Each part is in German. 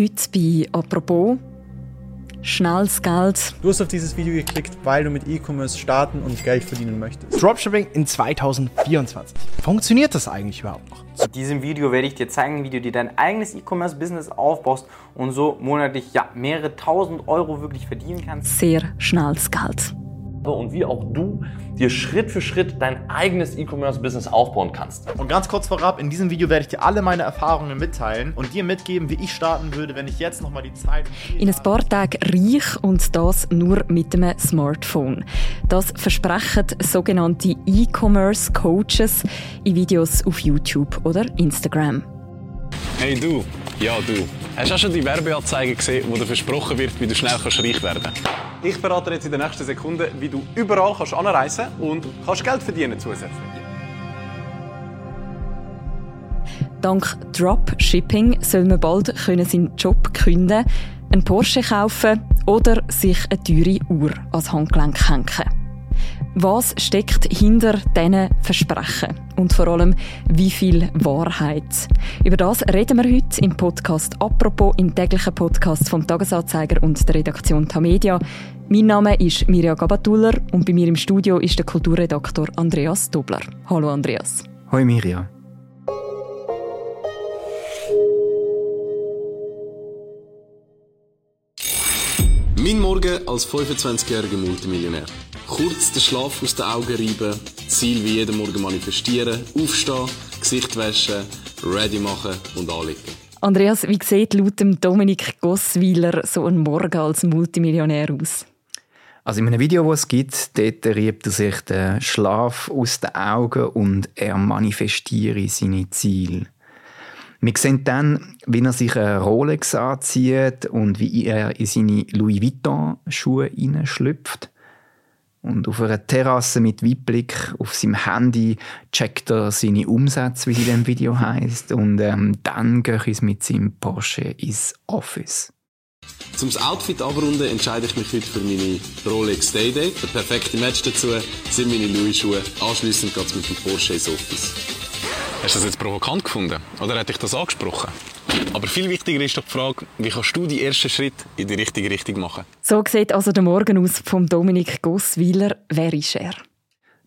Heute bei «Apropos» schnelles Geld. Du hast auf dieses Video geklickt, weil du mit E-Commerce starten und Geld verdienen möchtest. Dropshipping in 2024. Funktioniert das eigentlich überhaupt noch? In diesem Video werde ich dir zeigen, wie du dir dein eigenes E-Commerce-Business aufbaust und so monatlich mehrere tausend Euro wirklich verdienen kannst. Sehr schnelles Geld. Und wie auch du dir Schritt für Schritt dein eigenes E-Commerce-Business aufbauen kannst. Und ganz kurz vorab, in diesem Video werde ich dir alle meine Erfahrungen mitteilen und dir mitgeben, wie ich starten würde, wenn ich jetzt nochmal die Zeit... In ein paar Tagen reich und das nur mit einem Smartphone. Das versprechen sogenannte E-Commerce-Coaches in Videos auf YouTube oder Instagram. Hey du, ja du, hast du auch schon die Werbeanzeige gesehen, wo dir versprochen wird, wie du schnell reich werden kannst? Ich verrate dir jetzt in den nächsten Sekunden, wie du überall anreisen kannst und kannst Geld verdienen zusätzlich. Dank Dropshipping soll man bald seinen Job kündigen, einen Porsche kaufen oder sich eine teure Uhr ans Handgelenk hängen. Was steckt hinter diesen Versprechen? Und vor allem, wie viel Wahrheit? Über das reden wir heute im Podcast «Apropos», im täglichen Podcast vom Tagesanzeiger und der Redaktion Tamedia. Mein Name ist Mirja Gabatuller und bei mir im Studio ist der Kulturredaktor Andreas Tobler. Hallo Andreas. Hoi Mirja. Mein Morgen als 25-jähriger Multimillionär. Kurz den Schlaf aus den Augen reiben, Ziel wie jeden Morgen manifestieren, aufstehen, Gesicht waschen, ready machen und anlegen. Andreas, wie sieht laut Dominik Grossweiler so ein Morgen als Multimillionär aus? Also in einem Video, das es gibt, dort riebt er sich den Schlaf aus den Augen und er manifestiere seine Ziele. Wir sehen dann, wie er sich einen Rolex anzieht und wie er in seine Louis Vuitton-Schuhe hineinschlüpft. Und auf einer Terrasse mit Weitblick auf seinem Handy checkt er seine Umsätze, wie sie in diesem Video heisst. Und dann gehe ich mit seinem Porsche ins Office. Zum Outfit abrunden entscheide ich mich heute für meine Rolex Day-Day. Der perfekte Match dazu sind meine Louis-Schuhe. Anschliessend geht es mit dem Porsche ins Office. Hast du das jetzt provokant gefunden? Oder hätte ich das angesprochen? Aber viel wichtiger ist doch die Frage, wie kannst du die ersten Schritte in die richtige Richtung machen? So sieht also der Morgen aus von Dominik Grossweiler. Wer ist er?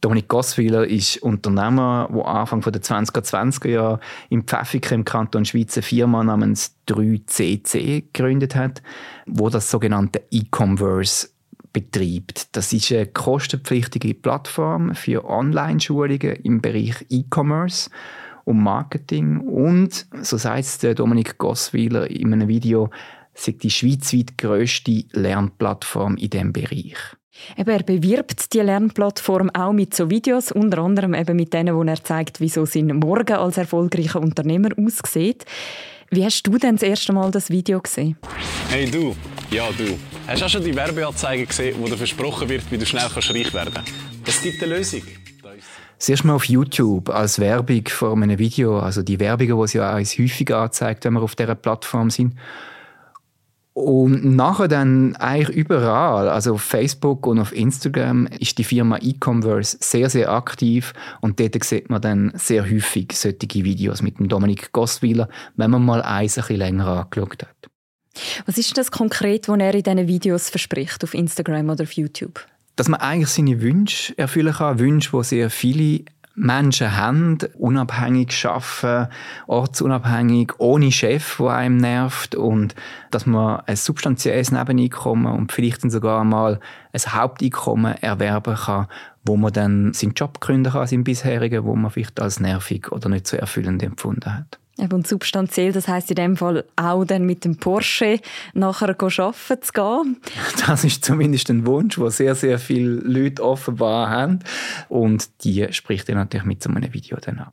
Dominik Grossweiler ist Unternehmer, der Anfang der 2020er Jahre in Pfäffiken im Kanton Schweiz eine Firma namens 3CC gegründet hat, wo das sogenannte Ecomverse betreibt. Das ist eine kostenpflichtige Plattform für Online-Schulungen im Bereich E-Commerce um Marketing und, so sagt der Dominik Grossweiler in einem Video, sind die schweizweit grösste Lernplattform in diesem Bereich. Eben, er bewirbt die Lernplattform auch mit so Videos, unter anderem eben mit denen, wo er zeigt, wieso sein Morgen als erfolgreicher Unternehmer aussieht. Wie hast du denn das erste Mal das Video gesehen? Hey du, ja du. Hast du auch schon die Werbeanzeige gesehen, wo dir versprochen wird, wie du schnell reich werden kannst? Es gibt eine Lösung. Das erste Mal auf YouTube als Werbung vor einem Video, also die Werbungen, die sie uns häufig anzeigt, wenn wir auf dieser Plattform sind. Und nachher dann eigentlich überall, also auf Facebook und auf Instagram, ist die Firma Ecomverse sehr, sehr aktiv und dort sieht man dann sehr häufig solche Videos mit dem Dominik Grossweiler, wenn man mal eins ein bisschen länger angeschaut hat. Was ist das konkret, was er in diesen Videos verspricht auf Instagram oder auf YouTube? Dass man eigentlich seine Wünsche erfüllen kann, Wünsche, die sehr viele Menschen haben, unabhängig arbeiten, ortsunabhängig, ohne Chef, der einem nervt und dass man ein substanzielles Nebeneinkommen und vielleicht dann sogar mal ein Haupteinkommen erwerben kann, wo man dann seinen Job gründen kann, seinen bisherigen, wo man vielleicht als nervig oder nicht so erfüllend empfunden hat. Und substanziell, das heisst in dem Fall auch dann mit dem Porsche nachher arbeiten zu gehen. Das ist zumindest ein Wunsch, den sehr, sehr viele Leute offenbar haben. Und die spricht dann natürlich mit so einem Video dann an.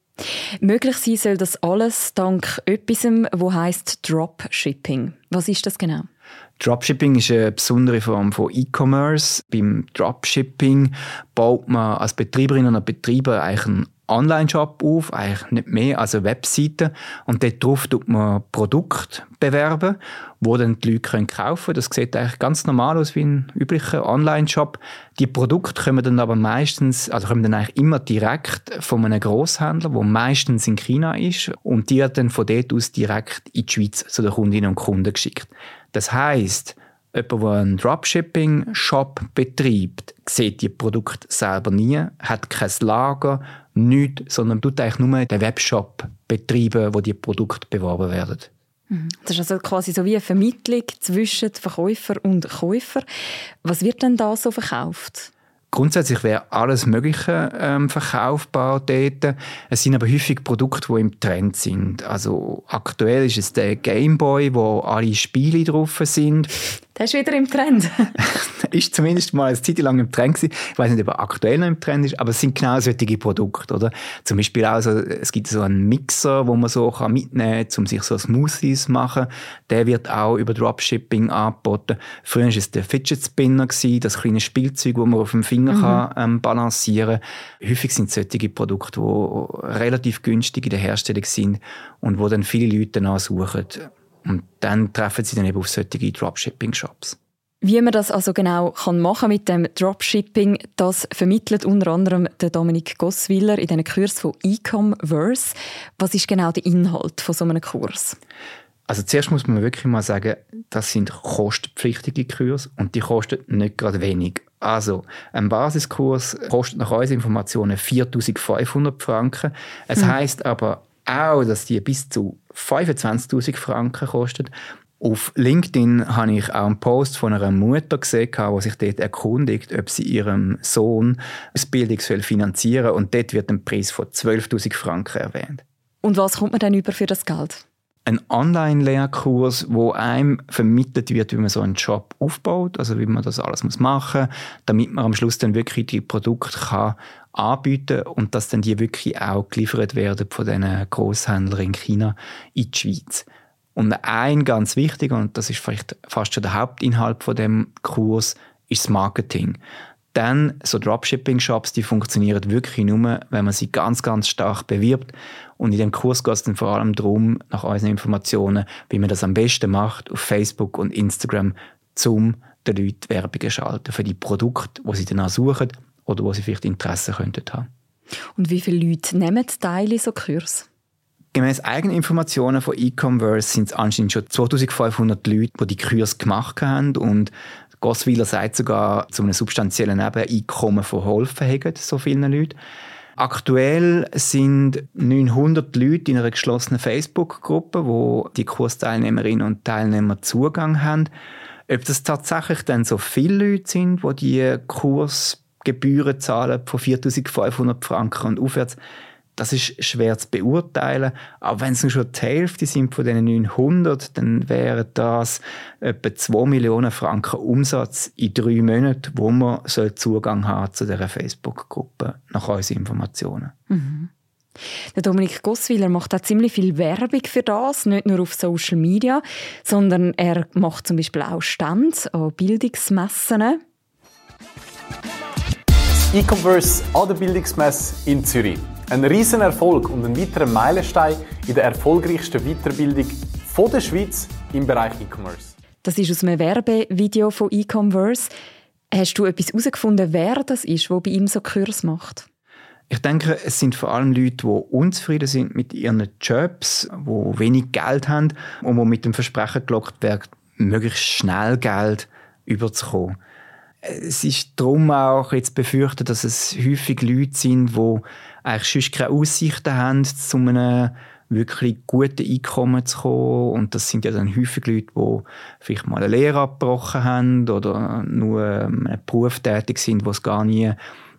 Möglich sein soll das alles dank etwas, das heisst Dropshipping. Was ist das genau? Dropshipping ist eine besondere Form von E-Commerce. Beim Dropshipping baut man als Betreiberinnen und Betreiber eigentlich einen Online-Shop auf, eigentlich nicht mehr, also eine Webseite. Und dort drauf tut man Produkte bewerben, wo dann die Leute kaufen können. Das sieht eigentlich ganz normal aus wie ein üblicher Online-Shop. Die Produkte kommen dann aber meistens, also kommen dann eigentlich immer direkt von einem Grosshändler, der meistens in China ist. Und die wird dann von dort aus direkt in die Schweiz zu den Kundinnen und Kunden geschickt. Das heisst, jemand, der einen Dropshipping-Shop betreibt, sieht die Produkte selber nie, hat kein Lager, nichts, sondern tut eigentlich nur den Webshop betreiben, wo die Produkte beworben werden. Das ist also quasi so wie eine Vermittlung zwischen Verkäufer und Käufer. Was wird denn da so verkauft? Grundsätzlich wäre alles Mögliche verkaufbar dort. Es sind aber häufig Produkte, die im Trend sind. Also aktuell ist es der Gameboy, wo alle Spiele drauf sind. Der ist wieder im Trend. Ist zumindest mal eine Zeit lang im Trend gewesen. Ich weiß nicht, ob er aktuell noch im Trend ist, aber es sind genau solche Produkte, oder? Zum Beispiel auch so, es gibt so einen Mixer, den man so mitnehmen kann, um sich so Smoothies zu machen. Der wird auch über Dropshipping angeboten. Früher war es der Fidget Spinner, das kleine Spielzeug, das man auf dem Finger kann, balancieren kann. Häufig sind es solche Produkte, die relativ günstig in der Herstellung sind und wo dann viele Leute danach suchen. Und dann treffen sie dann eben auf solche Dropshipping-Shops. Wie man das also genau machen kann mit dem Dropshipping, das vermittelt unter anderem der Dominik Grossweiler in diesen Kurs von Ecomverse. Was ist genau der Inhalt von so einem Kurs? Also zuerst muss man wirklich mal sagen, das sind kostenpflichtige Kurse und die kosten nicht gerade wenig. Also, ein Basiskurs kostet nach unseren Informationen 4'500 Franken. Es heisst aber auch, dass die bis zu 25'000 Franken kostet. Auf LinkedIn habe ich auch einen Post von einer Mutter gesehen, die sich dort erkundigt, ob sie ihrem Sohn das Bildung finanzieren soll. Und dort wird ein Preis von 12'000 Franken erwähnt. Und was kommt man dann über für das Geld? Ein Online-Lehrkurs, wo einem vermittelt wird, wie man so einen Job aufbaut, also wie man das alles machen muss, damit man am Schluss dann wirklich die Produkte kann anbieten und dass dann die wirklich auch geliefert werden von diesen Grosshändlern in China in die Schweiz. Und ein ganz wichtiger, und das ist vielleicht fast schon der Hauptinhalt von dem Kurs, ist das Marketing. Dann so Dropshipping-Shops, die funktionieren wirklich nur, wenn man sie ganz, ganz stark bewirbt. Und in dem Kurs geht es dann vor allem darum, nach unseren Informationen, wie man das am besten macht, auf Facebook und Instagram, um den Leuten Werbung zu schalten für die Produkte, die sie danach suchen oder wo sie vielleicht Interesse könnten haben. Und wie viele Leute nehmen teil in so Kursen? Gemäss eigenen Informationen von Ecomverse sind es anscheinend schon 2500 Leute, die die Kurse gemacht haben und Grossweiler sagt sogar, zu einem substanziellen Nebeneinkommen verholfen haben, so vielen Leuten. Aktuell sind 900 Leute in einer geschlossenen Facebook-Gruppe, wo die Kursteilnehmerinnen und Teilnehmer Zugang haben. Ob das tatsächlich dann so viele Leute sind, die die Kursgebühren zahlen von 4'500 Franken und aufwärts, das ist schwer zu beurteilen, aber wenn es nur schon die Hälfte sind von diesen 900, dann wären das etwa 2 Millionen Franken Umsatz in 3 Monaten, wo man Zugang haben zu dieser Facebook-Gruppe nach unseren Informationen. Mhm. Der Dominik Grossweiler macht auch ziemlich viel Werbung für das, nicht nur auf Social Media, sondern er macht zum Beispiel auch Stände an Bildungsmessen. Ecomverse an der Bildungsmesse in Zürich. Ein Riesenerfolg und ein weiterer Meilenstein in der erfolgreichsten Weiterbildung von der Schweiz im Bereich E-Commerce. Das ist aus einem Werbevideo von Ecomverse. Hast du etwas herausgefunden, wer das ist, der bei ihm so Kurs macht? Ich denke, es sind vor allem Leute, die unzufrieden sind mit ihren Jobs, die wenig Geld haben und die mit dem Versprechen gelockt werden, möglichst schnell Geld überzukommen. Es ist darum auch jetzt befürchtet, dass es häufig Leute sind, die eigentlich sonst keine Aussichten haben, zu einem wirklich guten Einkommen zu kommen. Und das sind ja dann häufig Leute, die vielleicht mal eine Lehre abgebrochen haben oder nur einen Beruf tätig sind, wo es gar nie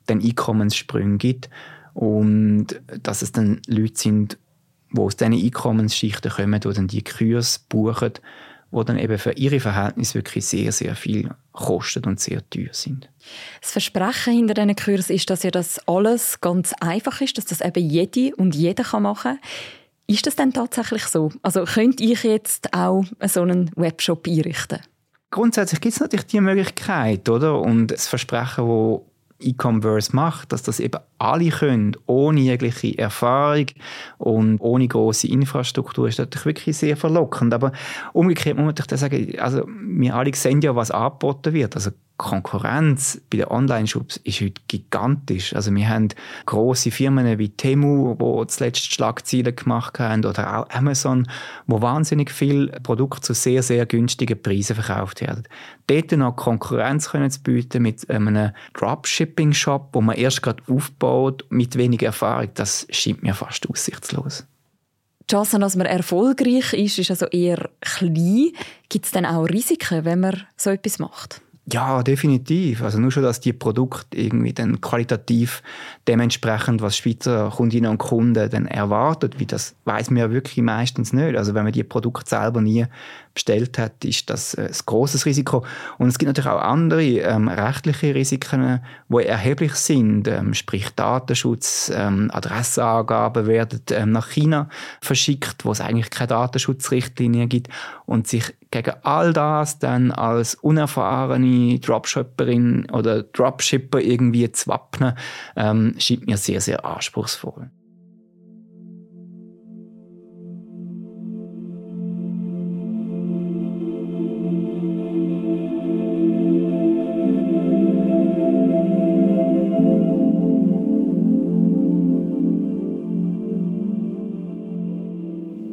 den Einkommenssprung gibt. Und dass es dann Leute sind, die aus diesen Einkommensschichten kommen, die dann die Kurse buchen, die dann eben für ihre Verhältnisse wirklich sehr, sehr viel kosten und sehr teuer sind. Das Versprechen hinter diesen Kursen ist, dass ja das alles ganz einfach ist, dass das eben jede und jeder machen kann. Ist das denn tatsächlich so? Also könnte ich jetzt auch so einen Webshop einrichten? Grundsätzlich gibt es natürlich die Möglichkeit, oder? Und das Versprechen, das E-Commerce macht, dass das eben alle können, ohne jegliche Erfahrung und ohne grosse Infrastruktur, ist natürlich wirklich sehr verlockend. Aber umgekehrt muss man natürlich sagen, also wir alle sehen ja, was angeboten wird. Also Konkurrenz bei den Online-Shops ist heute gigantisch. Also wir haben grosse Firmen wie Temu, die zuletzt Schlagzeilen gemacht haben, oder auch Amazon, wo wahnsinnig viele Produkte zu sehr, sehr günstigen Preisen verkauft werden. Dort noch Konkurrenz können zu bieten mit einem Dropshipping-Shop, wo man erst gerade aufbaut, mit wenig Erfahrung, das scheint mir fast aussichtslos. Die Chance, dass man erfolgreich ist, ist also eher klein. Gibt es denn auch Risiken, wenn man so etwas macht? Ja, definitiv. Also nur schon, dass die Produkte irgendwie dann qualitativ dementsprechend, was Schweizer Kundinnen und Kunden dann erwartet, wie das weiss man ja wirklich meistens nicht. Also wenn man die Produkte selber nie bestellt hat, ist das ein grosses Risiko. Und es gibt natürlich auch andere rechtliche Risiken, die erheblich sind, sprich Datenschutz, Adressangaben werden nach China verschickt, wo es eigentlich keine Datenschutzrichtlinie gibt, und sich gegen all das dann als unerfahrene Dropshipperin oder Dropshipper irgendwie zu wappnen, scheint mir sehr, sehr anspruchsvoll.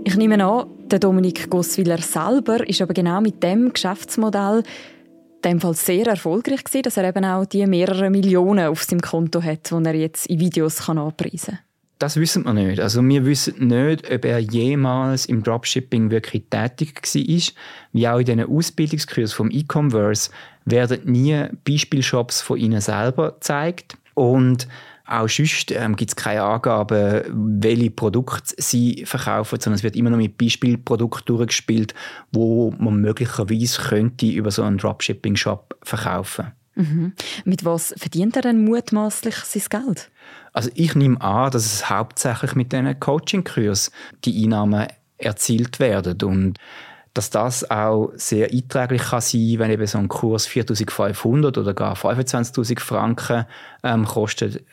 Ich nehme an, der Dominik Grossweiler selber ist aber genau mit dem Geschäftsmodell in dem Fall sehr erfolgreich gewesen, dass er eben auch die mehreren Millionen auf seinem Konto hat, die er jetzt in Videos anpreisen kann. Das wissen wir nicht. Also wir wissen nicht, ob er jemals im Dropshipping wirklich tätig war. Wie auch in diesen Ausbildungskursen vom E-Commerce werden nie Beispielshops von ihnen selber gezeigt. Und auch sonst gibt es keine Angaben, welche Produkte sie verkaufen, sondern es wird immer noch mit Beispielprodukten durchgespielt, wo man möglicherweise könnte über so einen Dropshipping-Shop verkaufen. Mhm. Mit was verdient er denn mutmaßlich sein Geld? Also ich nehme an, dass es hauptsächlich mit diesen Coaching-Kursen die Einnahmen erzielt werden und dass das auch sehr einträglich kann sein, wenn eben so ein Kurs 4'500 oder gar 25'000 Franken kostet,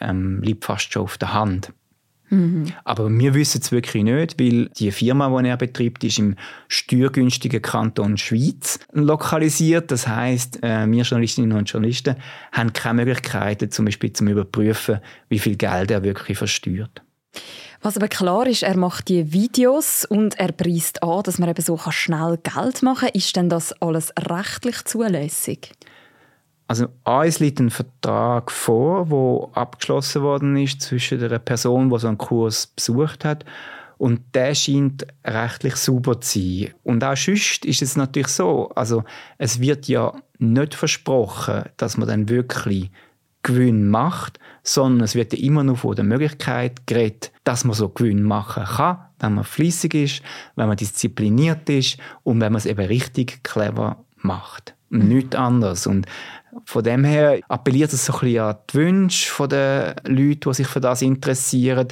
liegt fast schon auf der Hand. Mhm. Aber wir wissen es wirklich nicht, weil die Firma, die er betreibt, ist im steuergünstigen Kanton Schweiz lokalisiert. Das heisst, wir Journalistinnen und Journalisten haben keine Möglichkeiten, zum Beispiel zu überprüfen, wie viel Geld er wirklich versteuert. Was aber klar ist, er macht die Videos und er preist an, dass man eben so schnell Geld machen kann. Ist denn das alles rechtlich zulässig? Also uns liegt ein Vertrag vor, der abgeschlossen worden ist zwischen der Person, die so einen Kurs besucht hat, und der scheint rechtlich sauber zu sein. Und auch sonst ist es natürlich so, also es wird ja nicht versprochen, dass man dann wirklich Gewinn macht, sondern es wird ja immer nur von der Möglichkeit geredet, dass man so Gewinn machen kann, wenn man fleissig ist, wenn man diszipliniert ist und wenn man es eben richtig clever macht. Nichts anderes. Und von dem her appelliert es so ein bisschen an die Wünsche der Leute, die sich für das interessieren,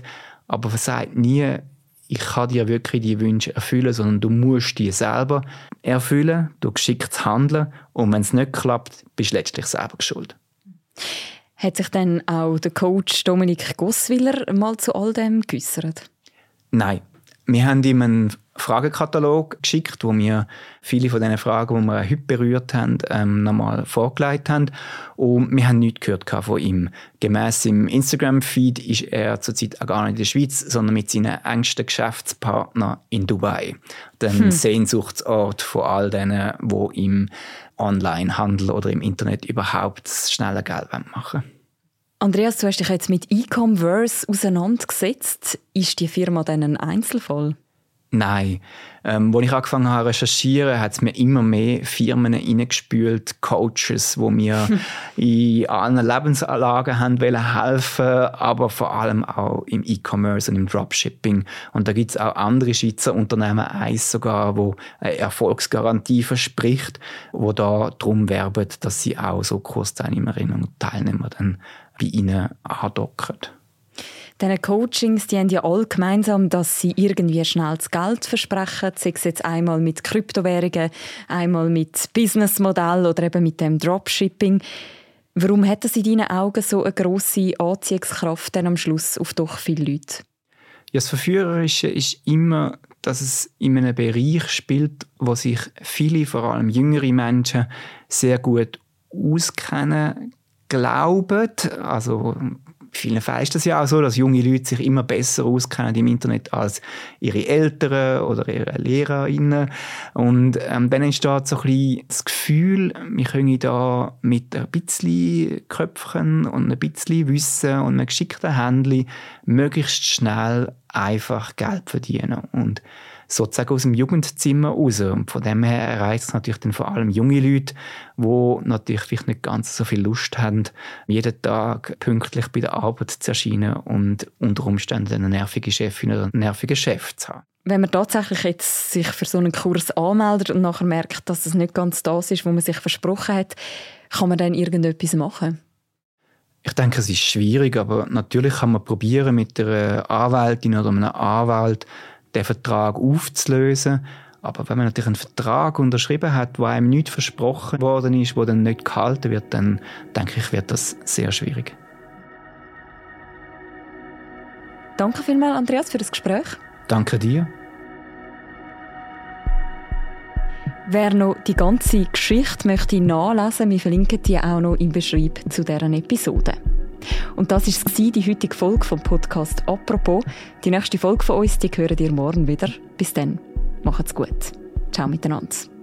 aber man sagt nie, ich kann dir wirklich die Wünsche erfüllen, sondern du musst die selber erfüllen, du geschicktes Handeln, und wenn es nicht klappt, bist du letztlich selber schuld. Hat sich dann auch der Coach Dominik Grossweiler mal zu all dem geäussert? Nein. Wir haben ihm einen Fragenkatalog geschickt, wo wir viele von diesen Fragen, die wir heute berührt haben, nochmal vorgelegt haben. Und wir haben nichts gehört von ihm. Gemäss im Instagram-Feed ist er zurzeit auch gar nicht in der Schweiz, sondern mit seinen engsten Geschäftspartnern in Dubai. Den Sehnsuchtsort von all denen, die im Online-Handel oder im Internet überhaupt das schnelle Geld machen wollen. Andreas, du hast dich jetzt mit Ecomverse auseinandergesetzt. Ist die Firma denn ein Einzelfall? Nein. Als ich angefangen habe zu recherchieren, hat es mir immer mehr Firmen reingespült, Coaches, die mir in allen Lebenslagen haben wollen helfen, aber vor allem auch im E-Commerce und im Dropshipping. Und da gibt es auch andere Schweizer Unternehmen, eins sogar, das eine Erfolgsgarantie verspricht, die da darum werben, dass sie auch so Kursteilnehmerinnen und Teilnehmer dann bei ihnen andocken. Diese Coachings, die haben ja alle gemeinsam, dass sie irgendwie schnell das Geld versprechen, sei es jetzt einmal mit Kryptowährungen, einmal mit Businessmodell oder eben mit dem Dropshipping. Warum hat das in deinen Augen so eine grosse Anziehungskraft dann am Schluss auf doch viele Leute? Ja, das Verführerische ist immer, dass es in einem Bereich spielt, wo sich viele, vor allem jüngere Menschen, sehr gut auskennen, glauben. Also vielen Fällen ist das ja auch so, dass junge Leute sich immer besser auskennen im Internet als ihre Eltern oder ihre LehrerInnen. Und dann entsteht so ein bisschen das Gefühl, wir können da mit ein bisschen Köpfchen und ein bisschen Wissen und einem geschickten Händchen möglichst schnell einfach Geld verdienen. Und sozusagen aus dem Jugendzimmer raus. Und von dem her erreicht es natürlich dann vor allem junge Leute, die natürlich vielleicht nicht ganz so viel Lust haben, jeden Tag pünktlich bei der Arbeit zu erscheinen und unter Umständen eine nervige Chefin oder einen nervigen Chef zu haben. Wenn man tatsächlich jetzt sich für so einen Kurs anmeldet und nachher merkt, dass es nicht ganz das ist, was man sich versprochen hat, kann man dann irgendetwas machen? Ich denke, es ist schwierig, aber natürlich kann man probieren, mit einer Anwältin oder einem Anwalt den Vertrag aufzulösen. Aber wenn man natürlich einen Vertrag unterschrieben hat, wo einem nichts versprochen worden ist, wo dann nicht gehalten wird, dann denke ich, wird das sehr schwierig. Danke vielmals, Andreas, für das Gespräch. Danke dir. Wer noch die ganze Geschichte möchte nachlesen, wir verlinken die auch noch im Beschreib zu dieser Episode. Und das war die heutige Folge vom Podcast «Apropos». Die nächste Folge von uns, die hören ihr morgen wieder. Bis dann, macht's gut. Ciao miteinander.